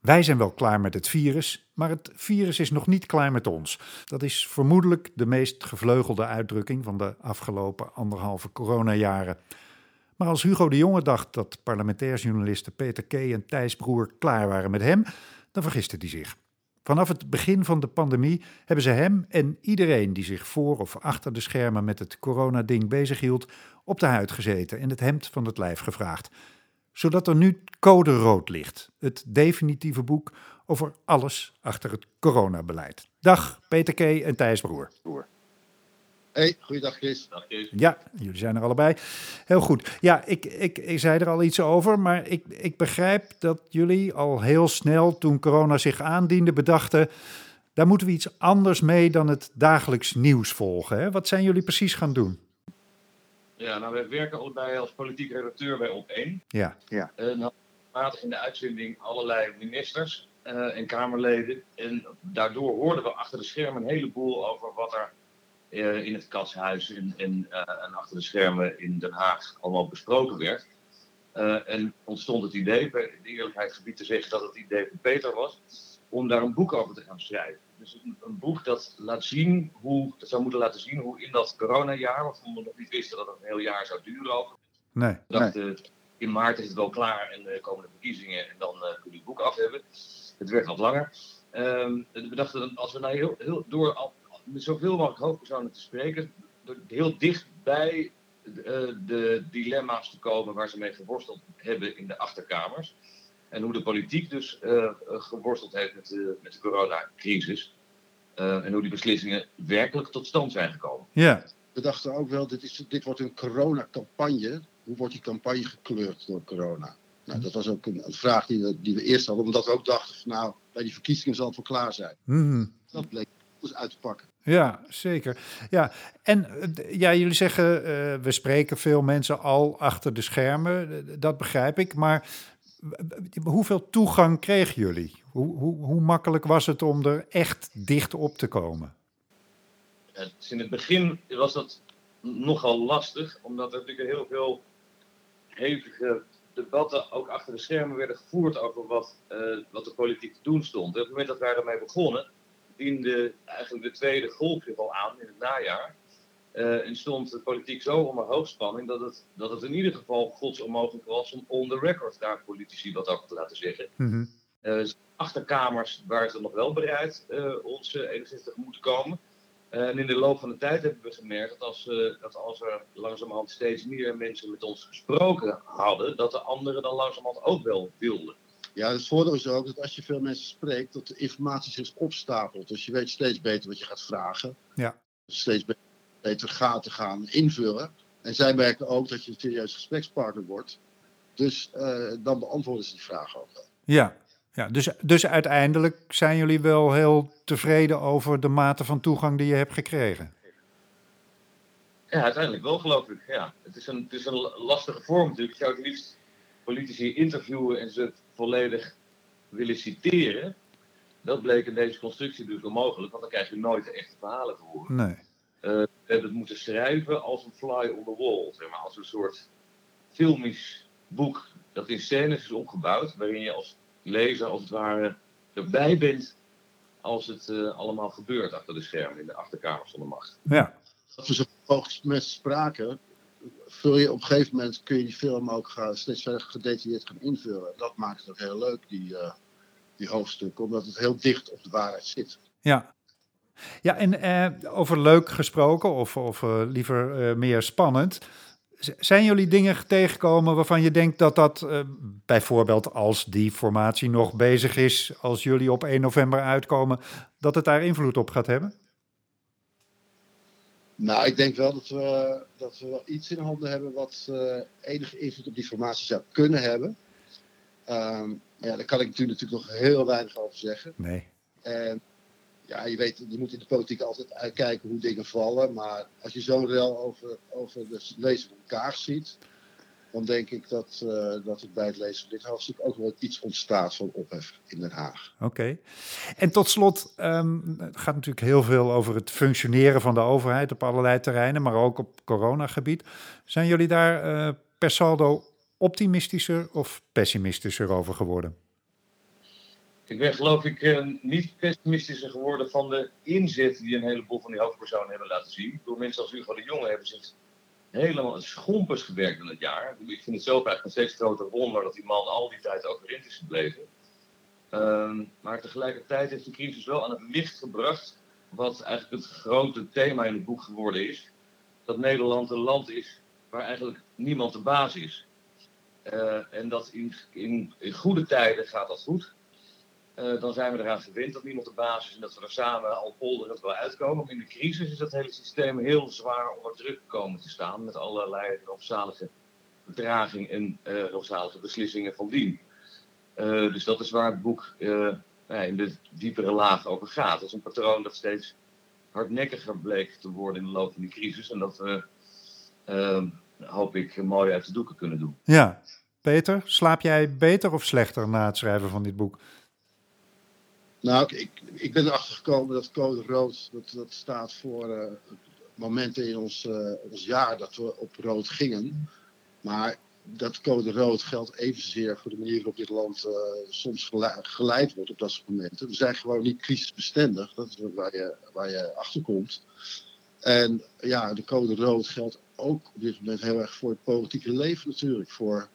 Wij zijn wel klaar met het virus, maar het virus is nog niet klaar met ons. Dat is vermoedelijk de meest gevleugelde uitdrukking van de afgelopen anderhalve coronajaren. Maar als Hugo de Jonge dacht dat parlementair journalisten Peter K. en Thijs Broer klaar waren met hem, dan vergiste hij zich. Vanaf het begin van de pandemie hebben ze hem en iedereen die zich voor of achter de schermen met het coronading bezighield, op de huid gezeten en het hemd van het lijf gevraagd. Zodat er nu Code Rood ligt, het definitieve boek over alles achter het coronabeleid. Dag Peter K. en Thijs Broer. Hey, goeiedag Chris. Dag Chris. Ja, jullie zijn er allebei. Heel goed. Ja, ik zei er al iets over, maar ik begrijp dat jullie al heel snel, toen corona zich aandiende, bedachten, daar moeten we iets anders mee dan het dagelijks nieuws volgen. Hè? Wat zijn jullie precies gaan doen? Ja, nou, we werken allebei als politiek redacteur bij Opeen. Ja. En hadden in de uitzending allerlei ministers en Kamerleden. En daardoor hoorden we achter de schermen een heleboel over wat er in het Katshuis en achter de schermen in Den Haag allemaal besproken werd. En ontstond het idee, bij de eerlijkheid gebied te zeggen dat het idee van Peter was, om daar een boek over te gaan schrijven. Dus een boek dat zou moeten laten zien hoe in dat coronajaar, waarvan we nog niet wisten dat het een heel jaar zou duren over. Nee. In maart is het wel klaar en de komende verkiezingen en dan kun je het boek af hebben. Het werd wat langer. We dachten, dat als we nou heel door met zoveel mogelijk hoofdpersonen te spreken, heel dicht bij de dilemma's te komen waar ze mee geworsteld hebben in de achterkamers. En hoe de politiek dus geworsteld heeft met de coronacrisis. En hoe die beslissingen werkelijk tot stand zijn gekomen. Ja. We dachten ook wel, dit wordt een coronacampagne. Hoe wordt die campagne gekleurd door corona? Nou, dat was ook een vraag die we eerst hadden. Omdat we ook dachten, bij die verkiezingen zal het voor klaar zijn. Mm-hmm. Dat bleek ons uit te pakken. Ja, zeker. Ja. En jullie zeggen, we spreken veel mensen al achter de schermen. Dat begrijp ik, maar hoeveel toegang kregen jullie? Hoe makkelijk was het om er echt dicht op te komen? In het begin was dat nogal lastig, omdat er natuurlijk heel veel hevige debatten ook achter de schermen werden gevoerd over wat de politiek te doen stond. Op het moment dat wij daarmee begonnen, diende eigenlijk de tweede golf zich al aan in het najaar. En stond de politiek zo onder hoogspanning dat het in ieder geval gods onmogelijk was om on the record daar politici wat over te laten zeggen. Mm-hmm. Achterkamers waren ze nog wel bereid ons enigszins tegemoet te komen. En in de loop van de tijd hebben we gemerkt dat als er langzamerhand steeds meer mensen met ons gesproken hadden, dat de anderen dan langzamerhand ook wel wilden. Ja, het voordeel is ook dat als je veel mensen spreekt, dat de informatie zich opstapelt. Dus je weet steeds beter wat je gaat vragen. Ja. Steeds beter gaten gaan invullen. En zij merken ook dat je een serieus gesprekspartner wordt. Dus dan beantwoorden ze die vragen ook wel. Ja, dus uiteindelijk zijn jullie wel heel tevreden over de mate van toegang die je hebt gekregen? Ja, uiteindelijk wel, geloof ik. Ja. Het is een lastige vorm natuurlijk. Ik zou het liefst politici interviewen en ze volledig willen citeren. Dat bleek in deze constructie dus onmogelijk, want dan krijg je nooit de echte verhalen te horen. Nee. We hebben het moeten schrijven als een fly on the wall, zeg maar, als een soort filmisch boek dat in scènes is opgebouwd, waarin je als lezer als het ware erbij bent als het allemaal gebeurt achter de schermen in de achterkamers van de macht. Ja. Als we zo mogelijk met spraken, vul je op een gegeven moment kun je die film ook steeds verder gedetailleerd gaan invullen. Dat maakt het ook heel leuk, die hoofdstukken, omdat het heel dicht op de waarheid zit. Ja. Ja, en over leuk gesproken, of liever meer spannend. Zijn jullie dingen tegengekomen waarvan je denkt dat bijvoorbeeld als die formatie nog bezig is, als jullie op 1 november uitkomen, dat het daar invloed op gaat hebben? Nou, ik denk wel dat we wel iets in handen hebben wat enige invloed op die formatie zou kunnen hebben. Maar daar kan ik natuurlijk nog heel weinig over zeggen. Nee. En ja, je weet, je moet in de politiek altijd uitkijken hoe dingen vallen. Maar als je zo'n rel over de lezer van elkaar ziet, dan denk ik dat het bij het lezen van dit hoofdstuk ook wel iets ontstaat van ophef in Den Haag. Oké. En tot slot, het gaat natuurlijk heel veel over het functioneren van de overheid op allerlei terreinen, maar ook op coronagebied. Zijn jullie daar per saldo optimistischer of pessimistischer over geworden? Ik ben geloof ik niet pessimistischer geworden van de inzet die een heleboel van die hoofdpersonen hebben laten zien. Door mensen als Hugo de Jonge hebben zich helemaal een schompers gewerkt in het jaar. Ik vind het zelf eigenlijk een steeds groter wonder dat die man al die tijd overeind is gebleven. Maar tegelijkertijd heeft de crisis wel aan het licht gebracht wat eigenlijk het grote thema in het boek geworden is. Dat Nederland een land is waar eigenlijk niemand de baas is. En dat in goede tijden gaat dat goed. Dan zijn we eraan gewend dat niemand de baas is en dat we er samen al polderend wel uitkomen. Maar in de crisis is dat hele systeem heel zwaar onder druk komen te staan met allerlei rampzalige gedraging en rampzalige beslissingen van dien. Dus dat is waar het boek in de diepere laag over gaat. Dat is een patroon dat steeds hardnekkiger bleek te worden in de loop van die crisis en dat we, hoop ik, mooi uit de doeken kunnen doen. Ja, Peter, slaap jij beter of slechter na het schrijven van dit boek? Nou, ik ben erachter gekomen dat Code Rood, dat staat voor momenten in ons jaar dat we op rood gingen. Maar dat Code Rood geldt evenzeer voor de manier waarop dit land soms geleid wordt op dat soort momenten. We zijn gewoon niet crisisbestendig, dat is waar je achter komt. En ja, de Code Rood geldt ook op dit moment heel erg voor het politieke leven natuurlijk, voor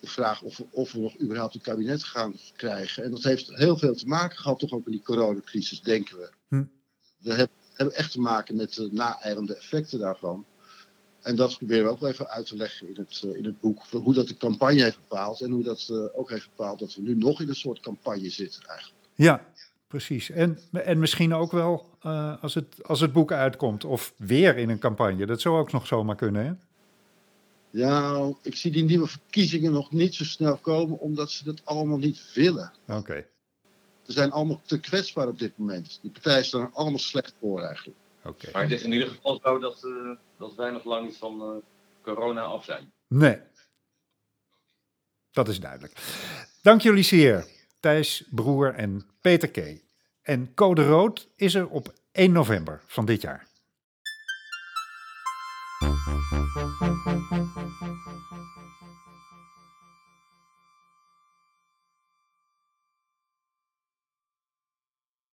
de vraag of we nog überhaupt een kabinet gaan krijgen. En dat heeft heel veel te maken gehad, toch ook met die coronacrisis, denken we. We hebben echt te maken met de naijlende effecten daarvan. En dat proberen we ook wel even uit te leggen in het boek. Hoe dat de campagne heeft bepaald en hoe dat ook heeft bepaald dat we nu nog in een soort campagne zitten eigenlijk. Ja, precies. En misschien ook wel als het boek uitkomt of weer in een campagne. Dat zou ook nog zomaar kunnen, hè? Ja, ik zie die nieuwe verkiezingen nog niet zo snel komen, omdat ze dat allemaal niet willen. Oké. Ze zijn allemaal te kwetsbaar op dit moment. Die partijen staan er allemaal slecht voor eigenlijk. Oké. Maar het is in ieder geval zo dat wij nog lang niet van corona af zijn. Nee, dat is duidelijk. Dank jullie zeer, Thijs Broer en Peter K. En Code Rood is er op 1 november van dit jaar.